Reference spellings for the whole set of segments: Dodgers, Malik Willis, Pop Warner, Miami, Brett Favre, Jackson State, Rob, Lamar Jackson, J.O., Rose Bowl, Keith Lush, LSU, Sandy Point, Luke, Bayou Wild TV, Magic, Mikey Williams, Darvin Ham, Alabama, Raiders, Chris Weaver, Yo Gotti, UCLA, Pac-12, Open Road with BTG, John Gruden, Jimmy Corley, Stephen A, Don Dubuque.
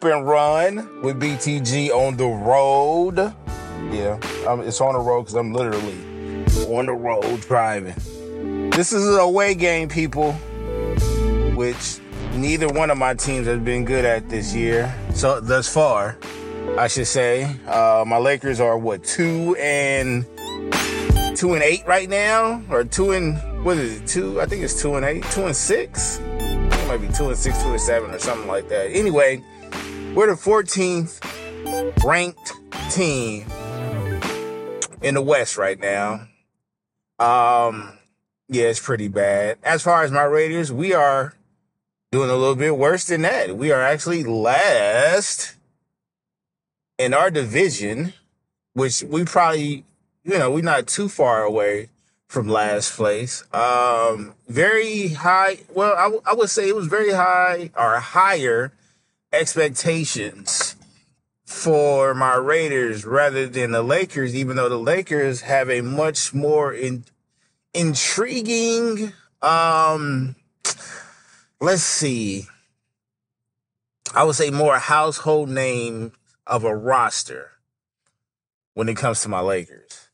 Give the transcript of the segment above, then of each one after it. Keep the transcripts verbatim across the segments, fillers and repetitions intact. Open Run with B T G on the road. Yeah, I'm, it's on the road because I'm literally on the road driving. This is an away game, people, which neither one of my teams has been good at this year. So thus far, I should say. Uh, my Lakers are what two and two and eight right now, or two and what is it? Two? I think it's two and eight, two and six. It might be two and six, two and seven, or something like that. Anyway, we're the fourteenth ranked team in the West right now. Um, yeah, it's pretty bad. As far as my Raiders, we are doing a little bit worse than that. We are actually last in our division, which we probably, you know, we're not too far away from last place. Um, very high. Well, I, w- I would say it was very high or higher expectations for my Raiders rather than the Lakers, even though the Lakers have a much more in, intriguing, um, let's see, I would say more household name of a roster when it comes to my Lakers.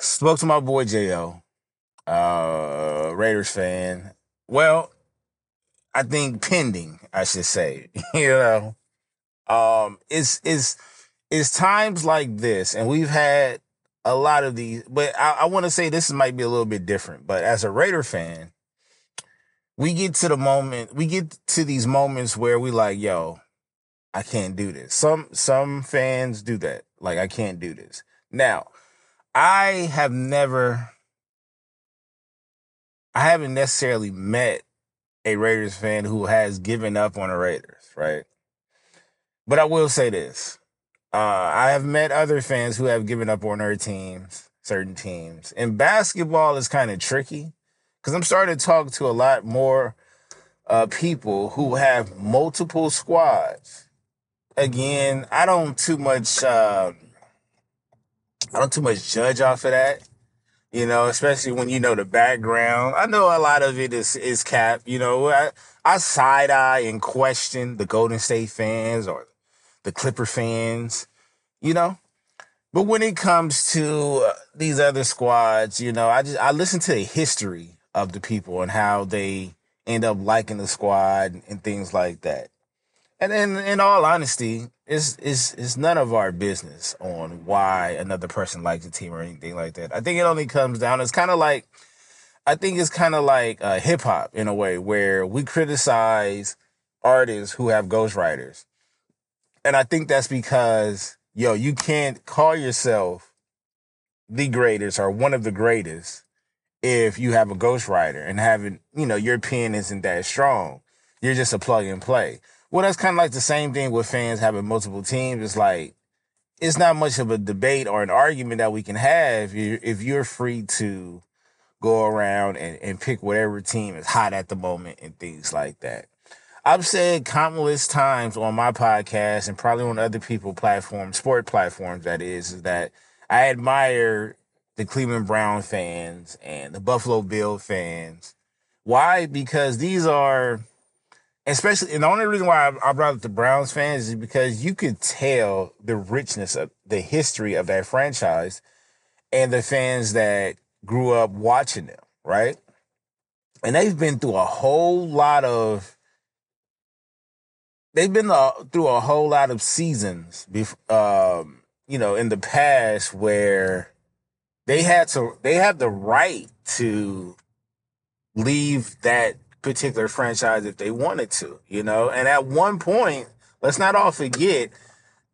Spoke to my boy J O, uh, Raiders fan. Well, I think pending, I should say, you know. Um, it's, it's, it's times like this, and we've had a lot of these, but I, I want to say this might be a little bit different, but as a Raider fan, we get to the moment, we get to these moments where we like, yo, I can't do this. Some, some fans do that. Like, I can't do this. Now, I have never, I haven't necessarily met a Raiders fan who has given up on the Raiders, right? But I will say this. Uh, I have met other fans who have given up on their teams, certain teams. And basketball is kind of tricky because I'm starting to talk to a lot more uh, people who have multiple squads. Again, I don't too much uh, I don't too much judge off of that, you know, especially when you know the background. I know a lot of it is, is cap, you know. I, I side-eye and question the Golden State fans or the Clipper fans, you know. But when it comes to uh, these other squads, you know, I just I listen to the history of the people and how they end up liking the squad and, and things like that. And in, in all honesty, it's, it's, it's none of our business on why another person likes a team or anything like that. I think it only comes down, it's kind of like, I think it's kind of like uh, hip-hop in a way where we criticize artists who have ghostwriters. And I think that's because, yo, you can't call yourself the greatest or one of the greatest if you have a ghostwriter and having, you know, your pen isn't that strong. You're just a plug and play. Well, that's kind of like the same thing with fans having multiple teams. It's like, it's not much of a debate or an argument that we can have if you're free to go around and, and pick whatever team is hot at the moment and things like that. I've said countless times on my podcast and probably on other people's platforms, sport platforms, that is, is that I admire the Cleveland Brown fans and the Buffalo Bill fans. Why? Because these are, especially, and the only reason why I brought up the Browns fans is because you could tell the richness of the history of that franchise and the fans that grew up watching them, right? And they've been through a whole lot of, they've been through a whole lot of seasons, um, you know, in the past where they had to, they have the right to leave that particular franchise if they wanted to, you know? And at one point, let's not all forget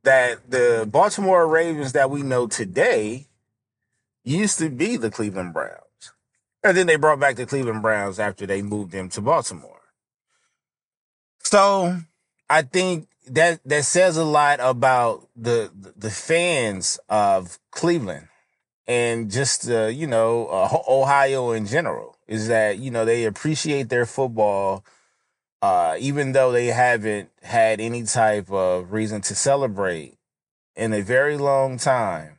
that the Baltimore Ravens that we know today used to be the Cleveland Browns. And then they brought back the Cleveland Browns after they moved them to Baltimore. So I think that that says a lot about the the fans of Cleveland and just, uh, you know, uh, Ohio in general, is that, you know, they appreciate their football, uh, even though they haven't had any type of reason to celebrate in a very long time.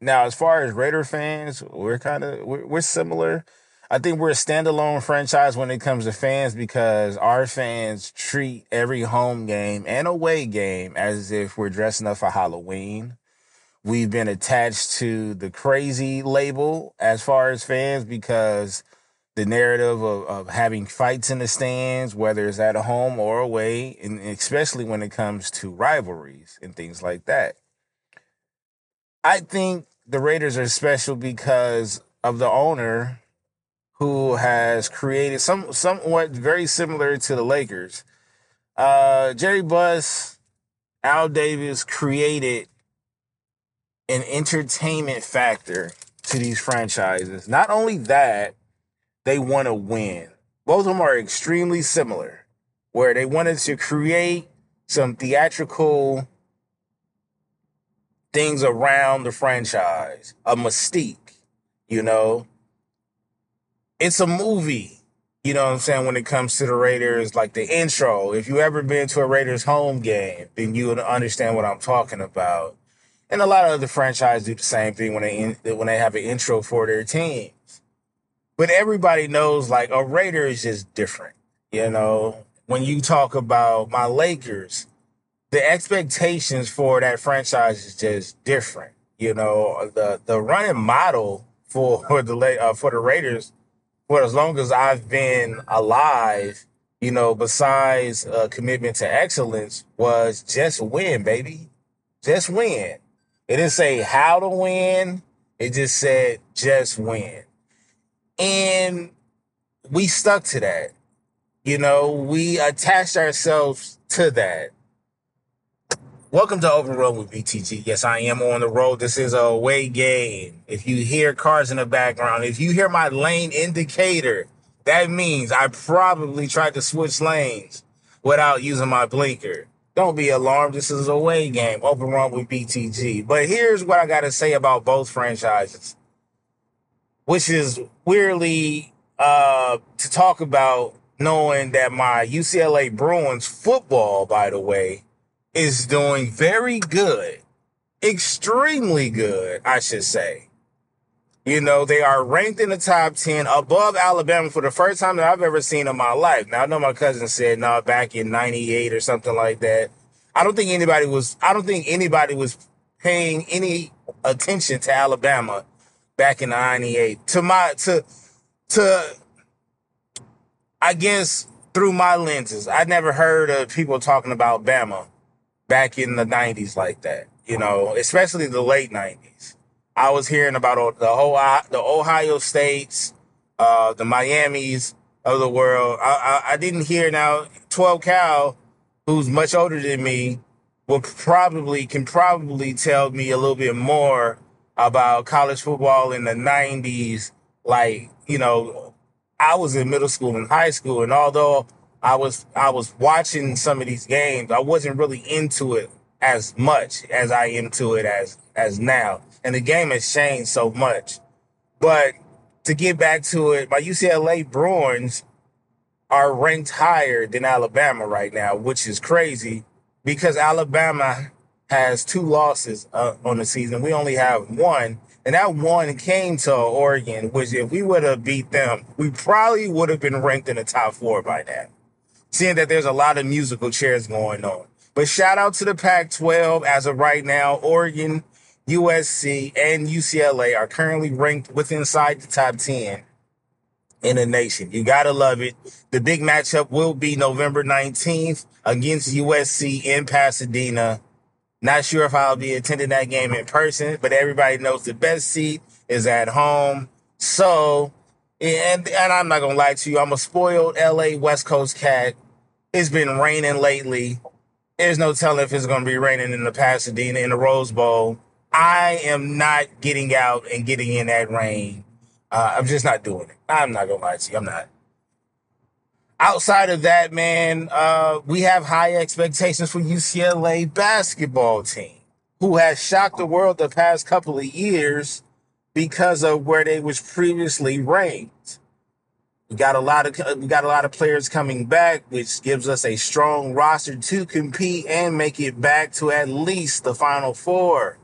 Now, as far as Raider fans, we're kind of, we're, we're similar. I think we're a standalone franchise when it comes to fans, because our fans treat every home game and away game as if we're dressing up for Halloween. We've been attached to the crazy label as far as fans, because the narrative of, of having fights in the stands, whether it's at home or away, and especially when it comes to rivalries and things like that. I think the Raiders are special because of the owner, who has created some somewhat very similar to the Lakers. Uh, Jerry Buss, Al Davis created an entertainment factor to these franchises. Not only that, they want to win. Both of them are extremely similar, where they wanted to create some theatrical things around the franchise, a mystique, you know. It's a movie, you know what I'm saying, when it comes to the Raiders, like the intro. If you ever been to a Raiders home game, then you would understand what I'm talking about. And a lot of other franchises do the same thing when they in, when they have an intro for their teams. But everybody knows, like, a Raider is just different, you know. When you talk about my Lakers, the expectations for that franchise is just different, you know. The the running model for the uh, for the Raiders, for as long as I've been alive, you know, besides a commitment to excellence, was just win, baby. Just win. It didn't say how to win. It just said just win. And we stuck to that. You know, we attached ourselves to that. Welcome to Open Road with B T G. Yes, I am on the road. This is a away game. If you hear cars in the background, if you hear my lane indicator, that means I probably tried to switch lanes without using my blinker. Don't be alarmed. This is a away game. Open Road with B T G. But here's what I got to say about both franchises, which is weirdly uh, to talk about, knowing that my U C L A Bruins football, by the way, is doing very good, extremely good, I should say. You know, they are ranked in the top ten above Alabama for the first time that I've ever seen in my life. Now, I know my cousin said, no, nah, back in ninety-eight or something like that. I don't think anybody was, I don't think anybody was paying any attention to Alabama back in ninety-eight. To my, to, to, I guess through my lenses, I never heard of people talking about Bama back in the nineties like that, you know, especially the late nineties. I was hearing about the whole the Ohio States, uh, the Miamis of the world. I, I, I didn't hear now twelve Cal, who's much older than me, will probably can probably tell me a little bit more about college football in the nineties. Like, you know, I was in middle school and high school, and although I was I was watching some of these games, I wasn't really into it as much as I am to it as as now. And the game has changed so much. But to get back to it, my U C L A Bruins are ranked higher than Alabama right now, which is crazy because Alabama has two losses uh, on the season. We only have one. And that one came to Oregon, which if we would have beat them, we probably would have been ranked in the top four by now, seeing that there's a lot of musical chairs going on. But shout out to the Pac twelve. As of right now, Oregon, U S C, and U C L A are currently ranked within inside the top ten in the nation. You got to love it. The big matchup will be November nineteenth against U S C in Pasadena. Not sure if I'll be attending that game in person, but everybody knows the best seat is at home. So, and, and I'm not going to lie to you, I'm a spoiled L A West Coast cat. It's been raining lately. There's no telling if it's going to be raining in the Pasadena, in the Rose Bowl. I am not getting out and getting in that rain. Uh, I'm just not doing it. I'm not going to lie to you. I'm not. Outside of that, man, uh, we have high expectations for U C L A basketball team, who has shocked the world the past couple of years because of where they was previously ranked. We got a lot of we got a lot of players coming back, which gives us a strong roster to compete and make it back to at least the Final Four.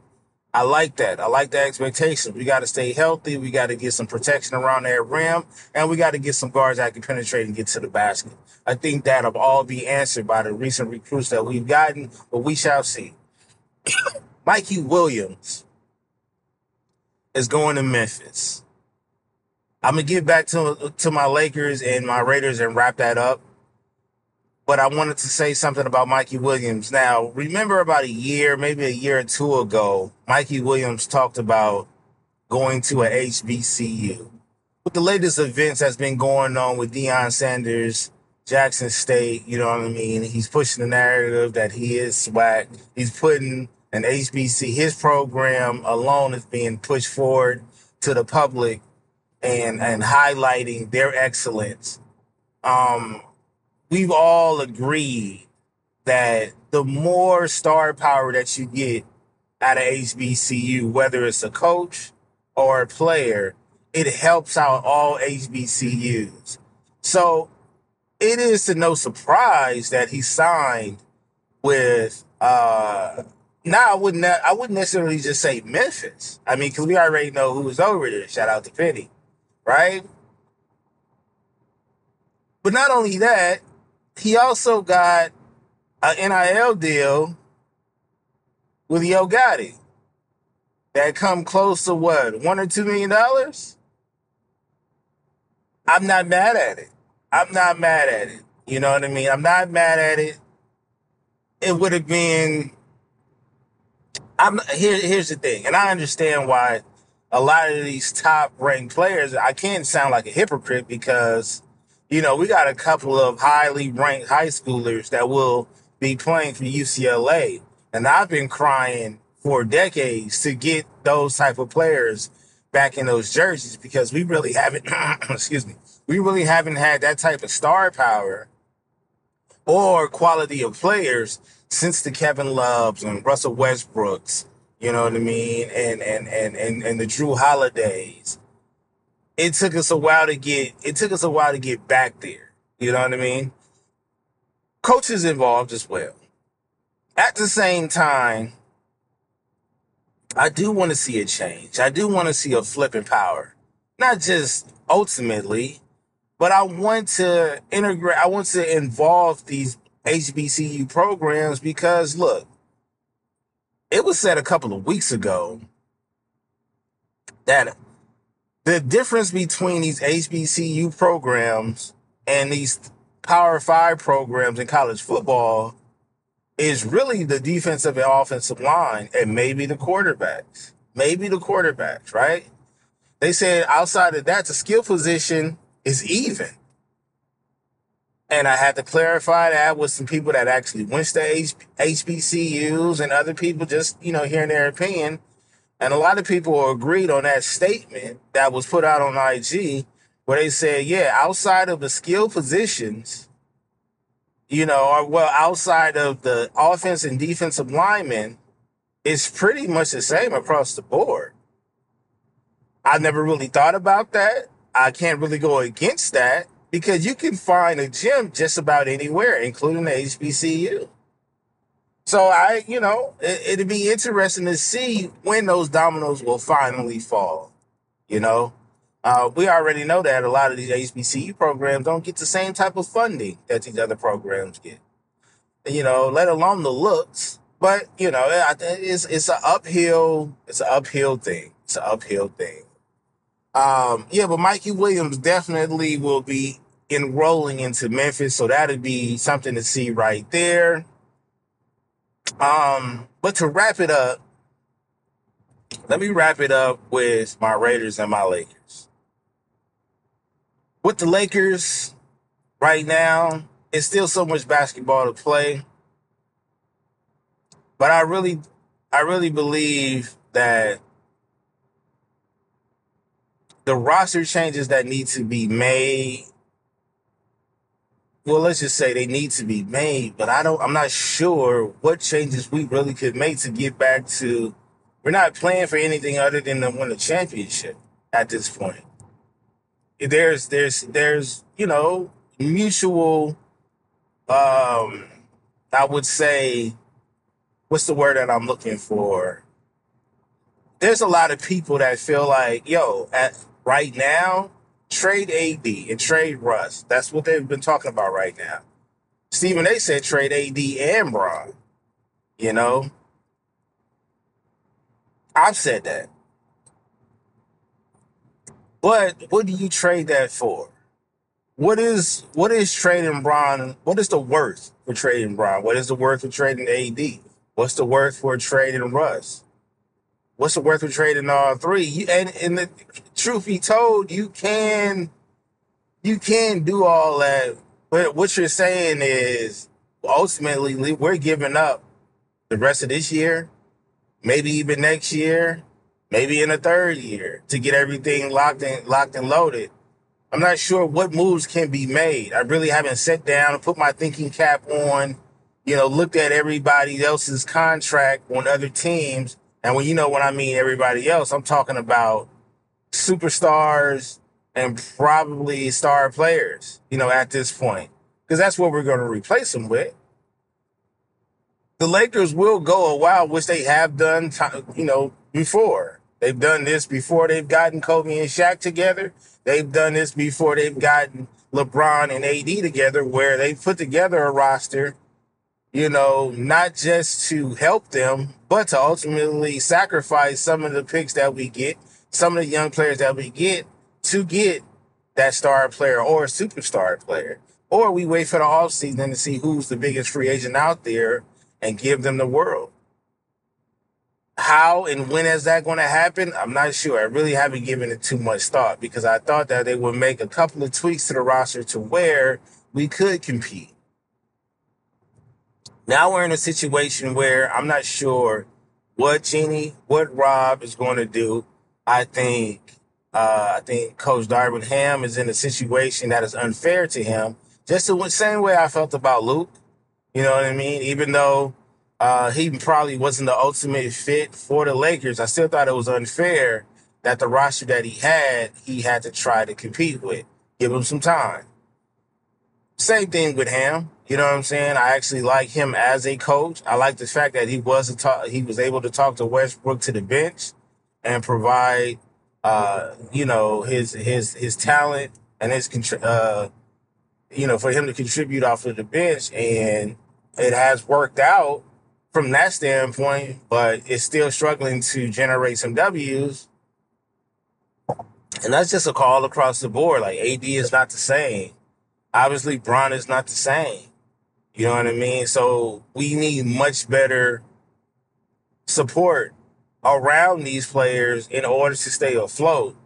I like that. I like the expectations. We got to stay healthy. We got to get some protection around that rim, and we got to get some guards that can penetrate and get to the basket. I think that'll all be answered by the recent recruits that we've gotten, but we shall see. Mikey Williams is going to Memphis. I'm going to get back to, to my Lakers and my Raiders and wrap that up. But I wanted to say something about Mikey Williams. Now, remember about a year, maybe a year or two ago, Mikey Williams talked about going to a H B C U. With the latest events that's been going on with Deion Sanders, Jackson State, you know what I mean? He's pushing the narrative that he is swag. He's putting an H B C U, his program alone is being pushed forward to the public and, and highlighting their excellence. Um... We've all agreed that the more star power that you get out of H B C U, whether it's a coach or a player, it helps out all H B C Us. So it is to no surprise that he signed with, uh, now I wouldn't, I wouldn't necessarily just say Memphis. I mean, because we already know who was over there. Shout out to Penny, right? But not only that, he also got an N I L deal with Yo Gotti that come close to what, one or two million dollars? I'm not mad at it. I'm not mad at it. You know what I mean? I'm not mad at it. It would have been. I'm here. Here's the thing, and I understand why a lot of these top-ranked players. I can't sound like a hypocrite because. You know, we got a couple of highly ranked high schoolers that will be playing for U C L A. And I've been crying for decades to get those type of players back in those jerseys because we really haven't, excuse me, we really haven't had that type of star power or quality of players since the Kevin Loves and Russell Westbrooks, you know what I mean, and and and and, and the Drew Holidays. It took us a while to get, it took us a while to get back there. You know what I mean? Coaches involved as well. At the same time, I do want to see a change. I do want to see a flip in power. Not just ultimately, but I want to integrate, I want to involve these H B C U programs because look, it was said a couple of weeks ago that the difference between these H B C U programs and these Power Five programs in college football is really the defensive and offensive line and maybe the quarterbacks. Maybe the quarterbacks, right? They said outside of that, the skill position is even. And I had to clarify that with some people that actually went to H B C Us and other people just, you know, hearing their opinion. And a lot of people agreed on that statement that was put out on I G where they said, yeah, outside of the skill positions, you know, or well, outside of the offense and defensive linemen, it's pretty much the same across the board. I never really thought about that. I can't really go against that because you can find a gym just about anywhere, including the H B C U. So, I, you know, it, it'd be interesting to see when those dominoes will finally fall, you know. Uh, we already know that a lot of these H B C U programs don't get the same type of funding that these other programs get, you know, let alone the looks. But, you know, it, it's it's an uphill, it's an uphill thing. It's an uphill thing. Um, yeah, but Mikey Williams definitely will be enrolling into Memphis, so that'd be something to see right there. Um, but to wrap it up, let me wrap it up with my Raiders and my Lakers. With the Lakers right now, it's still so much basketball to play. But I really, I really believe that the roster changes that need to be made. Well, let's just say they need to be made, but I don't, I'm not sure what changes we really could make to get back to, we're not playing for anything other than to win a championship at this point. There's, there's, there's, you know, mutual, um, I would say, what's the word that I'm looking for? there's a lot of people that feel like, yo, at right now, trade A D and trade Russ. That's what they've been talking about right now. Stephen A said trade A D and Braun. You know? I've said that. But what do you trade that for? What is what is trading Braun? What is the worth for trading Braun? What is the worth for trading A D? What's the worth for trading Russ? What's the worth of trading all three? You, and, and the truth be told, you can you can do all that. But what you're saying is, ultimately, we're giving up the rest of this year, maybe even next year, maybe in the third year, to get everything locked and, locked and loaded. I'm not sure what moves can be made. I really haven't sat down and put my thinking cap on, you know, looked at everybody else's contract on other teams. And when you know what I mean, everybody else, I'm talking about superstars and probably star players, you know, at this point, because that's what we're going to replace them with. The Lakers will go a while, which they have done, you know, before. They've done this before they've gotten Kobe and Shaq together. They've done this before they've gotten LeBron and A D together, where they put together a roster, you know, not just to help them, but to ultimately sacrifice some of the picks that we get, some of the young players that we get, to get that star player or superstar player. Or we wait for the offseason to see who's the biggest free agent out there and give them the world. How and when is that going to happen? I'm not sure. I really haven't given it too much thought, because I thought that they would make a couple of tweaks to the roster to where we could compete. Now we're in a situation where I'm not sure what Jeannie, what Rob is going to do. I think uh, I think Coach Darvin Ham is in a situation that is unfair to him, just the same way I felt about Luke. You know what I mean? Even though uh, he probably wasn't the ultimate fit for the Lakers, I still thought it was unfair that the roster that he had, he had to try to compete with. Give him some time. Same thing with Ham. You know what I'm saying? I actually like him as a coach. I like the fact that he was a talk, he was able to talk to Westbrook to the bench and provide, uh, you know, his his his talent and his uh, you know, for him to contribute off of the bench, and it has worked out from that standpoint. But it's still struggling to generate some W's, and that's just a call across the board. Like, A D is not the same. Obviously, Braun is not the same. You know what I mean? So we need much better support around these players in order to stay afloat.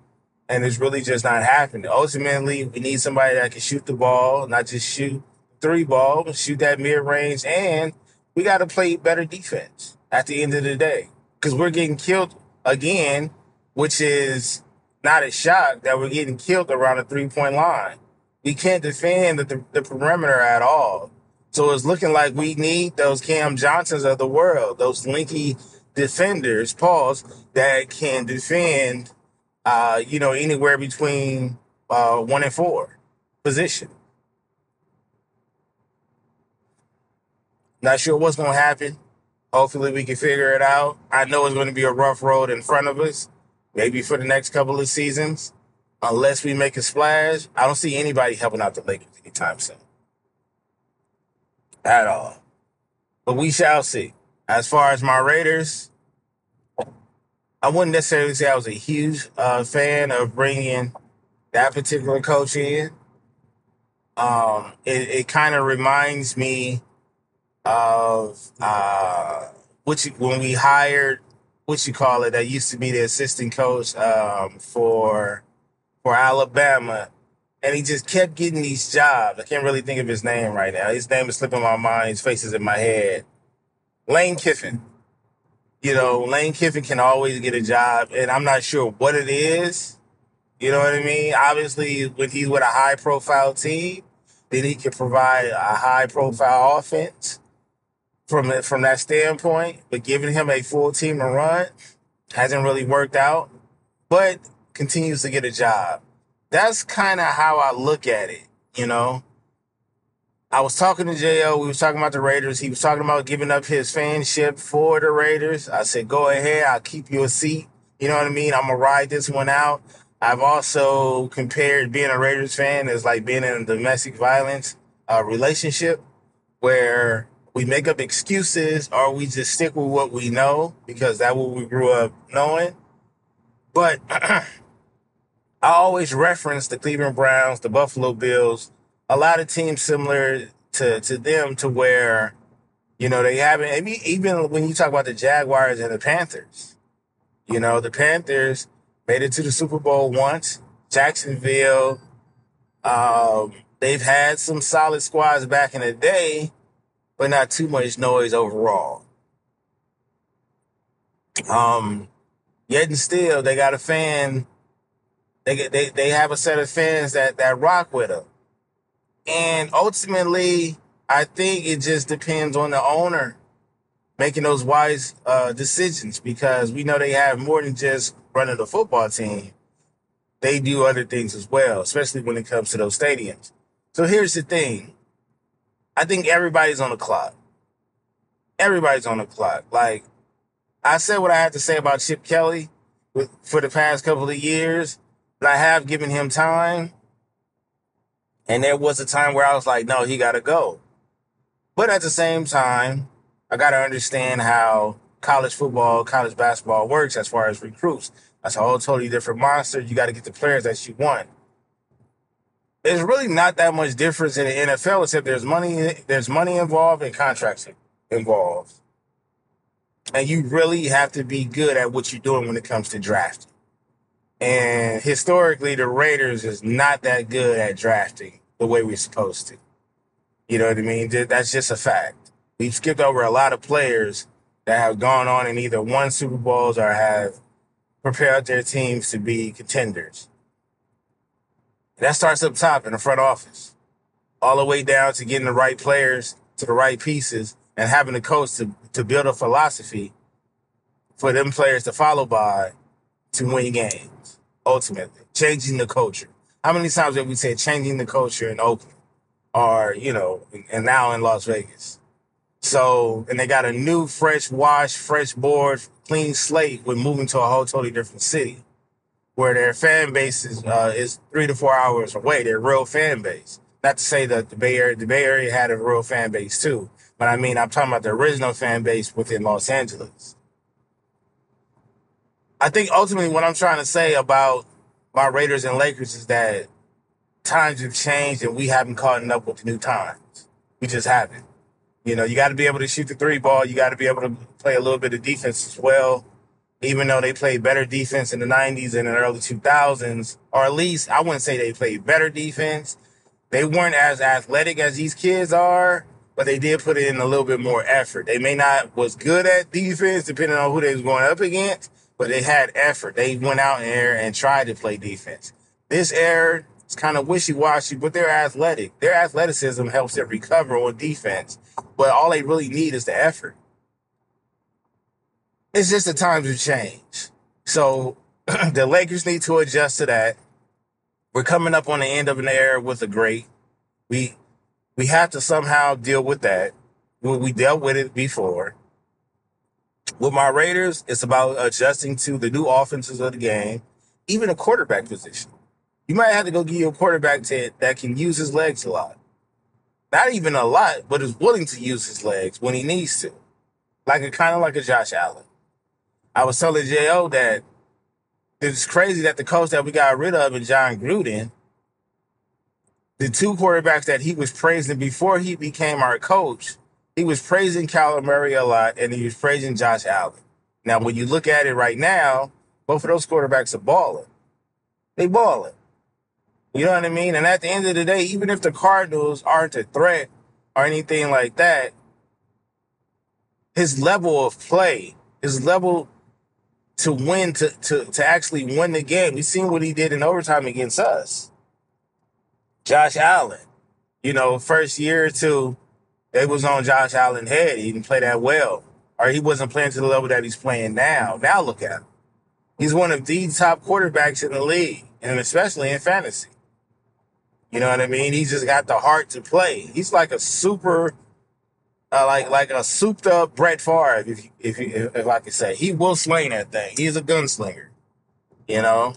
And it's really just not happening. Ultimately, we need somebody that can shoot the ball, not just shoot three ball, but shoot that mid-range. And we got to play better defense at the end of the day, because we're getting killed again, which is not a shock that we're getting killed around the three-point line. We can't defend the, the, the perimeter at all. So it's looking like we need those Cam Johnsons of the world, those linky defenders, pause, that can defend, uh, you know, anywhere between uh, one and four position. Not sure what's going to happen. Hopefully we can figure it out. I know it's going to be a rough road in front of us, maybe for the next couple of seasons, unless we make a splash. I don't see anybody helping out the Lakers anytime soon. At all. But we shall see. As far as my Raiders, I wouldn't necessarily say I was a huge uh, fan of bringing that particular coach in. Um, it it kind of reminds me of uh, what you, when we hired, what you call it, that used to be the assistant coach um, for for Alabama. And he just kept getting these jobs. I can't really think of his name right now. His name is slipping my mind. His face is in my head. Lane Kiffin. You know, Lane Kiffin can always get a job, and I'm not sure what it is. You know what I mean? Obviously, when he's with a high-profile team, then he can provide a high-profile offense from, from that standpoint. But giving him a full team to run hasn't really worked out, but continues to get a job. That's kind of how I look at it, you know. I was talking to J O We was talking about the Raiders. He was talking about giving up his fanship for the Raiders. I said, go ahead. I'll keep you a seat. You know what I mean? I'm going to ride this one out. I've also compared being a Raiders fan as like being in a domestic violence uh, relationship where we make up excuses or we just stick with what we know because that's what we grew up knowing. But I always reference the Cleveland Browns, the Buffalo Bills, a lot of teams similar to, to them to where, you know, they haven't, even when you talk about the Jaguars and the Panthers, you know, the Panthers made it to the Super Bowl once. Jacksonville, um, they've had some solid squads back in the day, but not too much noise overall. Um, yet and still, they got a fan. They they they have a set of fans that that rock with them. And ultimately, I think it just depends on the owner making those wise uh, decisions, because we know they have more than just running the football team. They do other things as well, especially when it comes to those stadiums. So here's the thing. I think everybody's on the clock. Everybody's on the clock. Like, I said what I had to say about Chip Kelly with, for the past couple of years, but I have given him time. And there was a time where I was like, no, he got to go. But at the same time, I got to understand how college football, college basketball works as far as recruits. That's a whole totally different monster. You got to get the players that you want. There's really not that much difference in the N F L, except there's money, there's money involved and contracts involved. And you really have to be good at what you're doing when it comes to drafting. And historically, the Raiders is not that good at drafting the way we're supposed to. You know what I mean? That's just a fact. We've skipped over a lot of players that have gone on and either won Super Bowls or have prepared their teams to be contenders. And that starts up top in the front office, all the way down to getting the right players to the right pieces and having the coach to, to build a philosophy for them players to follow by to win games, ultimately. Changing the culture. How many times have we said changing the culture in Oakland or, you know, and now in Las Vegas? So, and they got a new, fresh wash, fresh board, clean slate with moving to a whole totally different city where their fan base is, uh, is three to four hours away, their real fan base. Not to say that the Bay Area, the Bay Area had a real fan base too, but I mean, I'm talking about the original fan base within Los Angeles. I think ultimately what I'm trying to say about my Raiders and Lakers is that times have changed and we haven't caught up with the new times. We just haven't. You know, you got to be able to shoot the three ball. You got to be able to play a little bit of defense as well, even though they played better defense in the nineties and in the early two thousands, or at least I wouldn't say they played better defense. They weren't as athletic as these kids are, but they did put in a little bit more effort. They may not was good at defense, depending on who they was going up against, but they had effort. They went out there and tried to play defense. This era is kind of wishy-washy, but they're athletic. Their athleticism helps them recover on defense. But all they really need is the effort. It's just the times have changed. So the Lakers need to adjust to that. We're coming up on the end of an era with a great. We we have to somehow deal with that. We dealt with it before. With my Raiders, it's about adjusting to the new offenses of the game, even a quarterback position. You might have to go get you a quarterback that can use his legs a lot. Not even a lot, but is willing to use his legs when he needs to. Like a kind of like a Josh Allen. I was telling J O that it's crazy that the coach that we got rid of in John Gruden, the two quarterbacks that he was praising before he became our coach, he was praising Kyler Murray a lot and he was praising Josh Allen. Now, when you look at it right now, both of those quarterbacks are balling. They balling. You know what I mean? And at the end of the day, even if the Cardinals aren't a threat or anything like that, his level of play, his level to win, to to, to actually win the game, we've seen what he did in overtime against us. Josh Allen, you know, first year or two, they was on Josh Allen's head. He didn't play that well, or he wasn't playing to the level that he's playing now. Now look at him. He's one of the top quarterbacks in the league, and especially in fantasy. You know what I mean? He just got the heart to play. He's like a super, uh, like like a souped up Brett Favre, if you, if you, if I could say. He will sling that thing. He is a gunslinger. you know.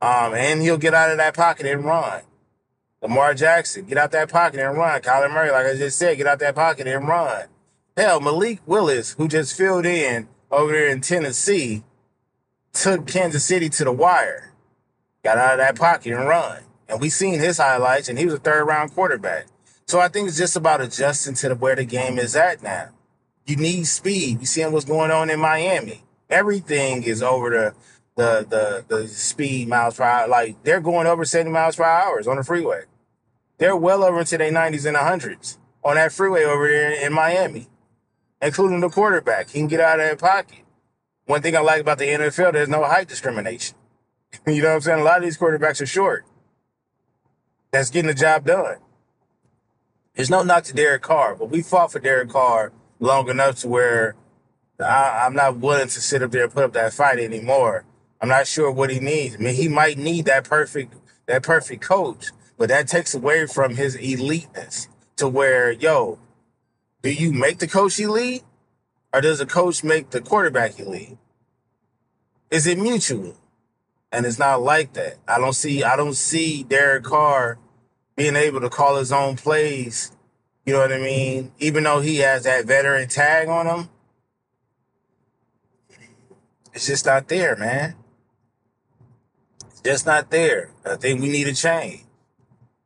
Um, and he'll get out of that pocket and run. Lamar Jackson, get out that pocket and run. Kyler Murray, like I just said, get out that pocket and run. Hell, Malik Willis, who just filled in over there in Tennessee, took Kansas City to the wire. Got out of that pocket and run. And we seen his highlights, and he was a third-round quarterback. So I think it's just about adjusting to the, where the game is at now. You need speed. You seeing what's going on in Miami. Everything is over the the the the speed miles per hour. Like, they're going over seventy miles per hour on the freeway. They're well over into their nineties and hundreds on that freeway over there in Miami, including the quarterback. He can get out of that pocket. One thing I like about the N F L, there's no height discrimination. You know what I'm saying? A lot of these quarterbacks are short. That's getting the job done. There's no knock to Derek Carr, but we fought for Derek Carr long enough to where I, I'm not willing to sit up there and put up that fight anymore. I'm not sure what he needs. I mean, he might need that perfect that perfect coach, but that takes away from his eliteness to where, yo, do you make the coach elite or does the coach make the quarterback elite? Is it mutual? And it's not like that. I don't see I don't see Derek Carr being able to call his own plays, you know what I mean? Even though he has that veteran tag on him, it's just not there, man. It's just not there. I think we need a change.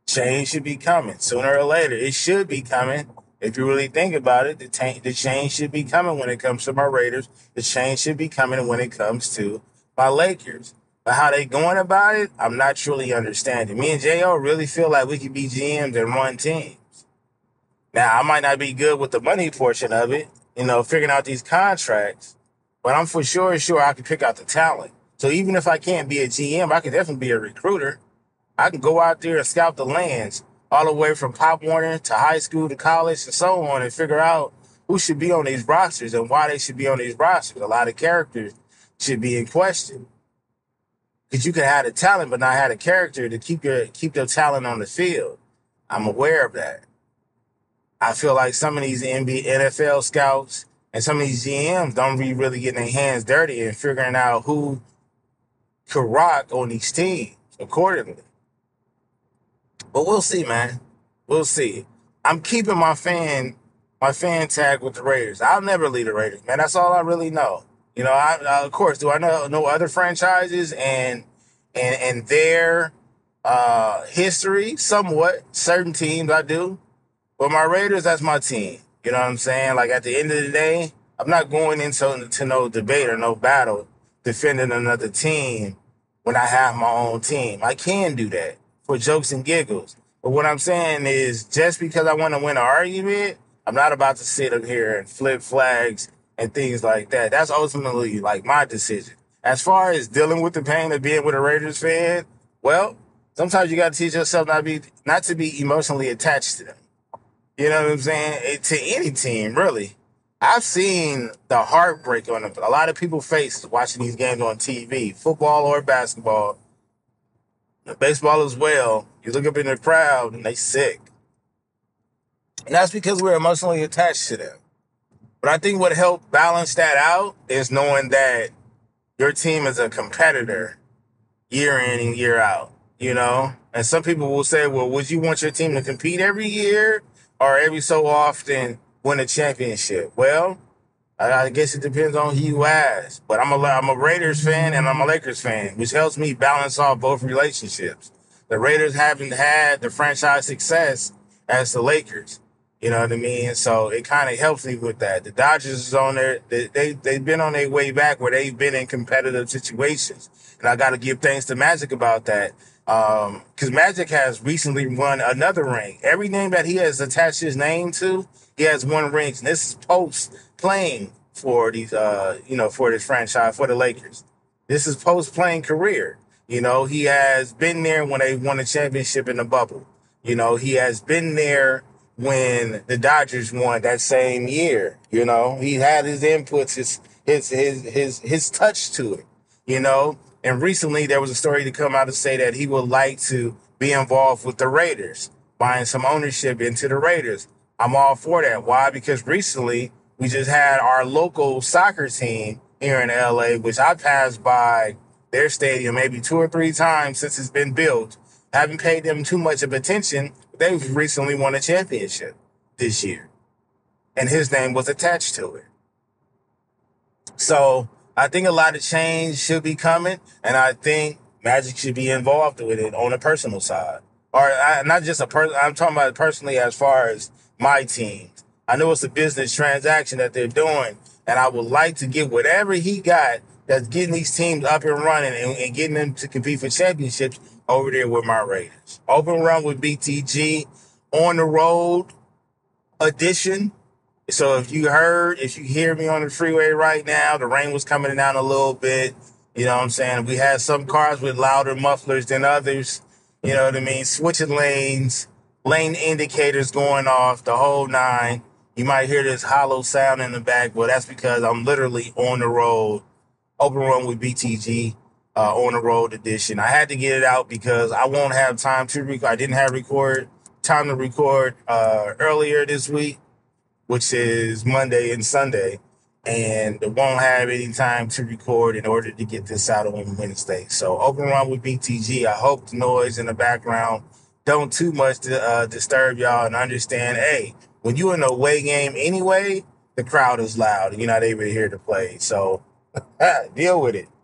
Change should be coming sooner or later. It should be coming. If you really think about it, the, t- the change should be coming when it comes to my Raiders. The change should be coming when it comes to my Lakers. But how they going about it, I'm not truly understanding. Me and J O really feel like we could be G Ms and run teams. Now, I might not be good with the money portion of it, you know, figuring out these contracts, but I'm for sure, sure I can pick out the talent. So even if I can't be a G M, I can definitely be a recruiter. I can go out there and scout the lands all the way from Pop Warner to high school to college and so on and figure out who should be on these rosters and why they should be on these rosters. A lot of characters should be in question. Because you can have the talent, but not have the character to keep your keep your talent on the field. I'm aware of that. I feel like some of these N F L scouts and some of these G Ms don't be really getting their hands dirty and figuring out who could rock on these teams accordingly. But we'll see, man. We'll see. I'm keeping my fan my fan tag with the Raiders. I'll never leave the Raiders, man. That's all I really know. You know, I, I, of course, do I know, know other franchises and and and their uh, history somewhat? Certain teams I do. But my Raiders, that's my team. You know what I'm saying? Like, at the end of the day, I'm not going into to no debate or no battle defending another team when I have my own team. I can do that for jokes and giggles. But what I'm saying is just because I want to win an argument, I'm not about to sit up here and flip flags and things like that. That's ultimately, like, my decision. As far as dealing with the pain of being with a Raiders fan, well, sometimes you got to teach yourself not be not to be emotionally attached to them. You know what I'm saying? It, to any team, really. I've seen the heartbreak on them. A lot of people face watching these games on T V, football or basketball, baseball as well. You look up in the crowd and they sick. And that's because we're emotionally attached to them. But I think what helped balance that out is knowing that your team is a competitor year in and year out, you know? And some people will say, well, would you want your team to compete every year or every so often win a championship? Well, I guess it depends on who you ask. But I'm a, I'm a Raiders fan and I'm a Lakers fan, which helps me balance off both relationships. The Raiders haven't had the franchise success as the Lakers. You know what I mean? So it kind of helps me with that. The Dodgers is on there. They, they, they've been on their way back where they've been in competitive situations. And I got to give thanks to Magic about that. Um, because Magic has recently won another ring. Every name that he has attached his name to, he has won rings. And this is post playing for these, uh, you know, for this franchise, for the Lakers. This is post playing career. You know, he has been there when they won a championship in the bubble. You know, he has been there when the Dodgers won that same year. You know, he had his inputs, his, his, his, his, his touch to it, you know? And recently there was a story to come out to say that he would like to be involved with the Raiders, buying some ownership into the Raiders. I'm all for that. Why? Because recently we just had our local soccer team here in L A, which I passed by their stadium maybe two or three times since it's been built. I haven't paid them too much of attention. They've recently won a championship this year, and his name was attached to it. So I think a lot of change should be coming, and I think Magic should be involved with it on a personal side. Or I, not just a person, I'm talking about personally as far as my teams. I know it's a business transaction that they're doing, and I would like to get whatever he got that's getting these teams up and running and, and getting them to compete for championships over there with my Raiders. Open Road with B T G, on the road edition. So if you heard, if you hear me on the freeway right now, the rain was coming down a little bit. You know what I'm saying? We had some cars with louder mufflers than others. You know what I mean? Switching lanes, lane indicators going off, the whole nine. You might hear this hollow sound in the back. Well, that's because I'm literally on the road. Open Road with B T G, uh, on the road edition. I had to get it out because I won't have time to record. I didn't have record time to record uh, earlier this week, which is Monday and Sunday, and won't have any time to record in order to get this out on Wednesday. So Open Road with B T G. I hope the noise in the background don't too much to, uh, disturb y'all, and understand, hey, when you're in a away game anyway, the crowd is loud and you're not able to hear the play. So deal with it.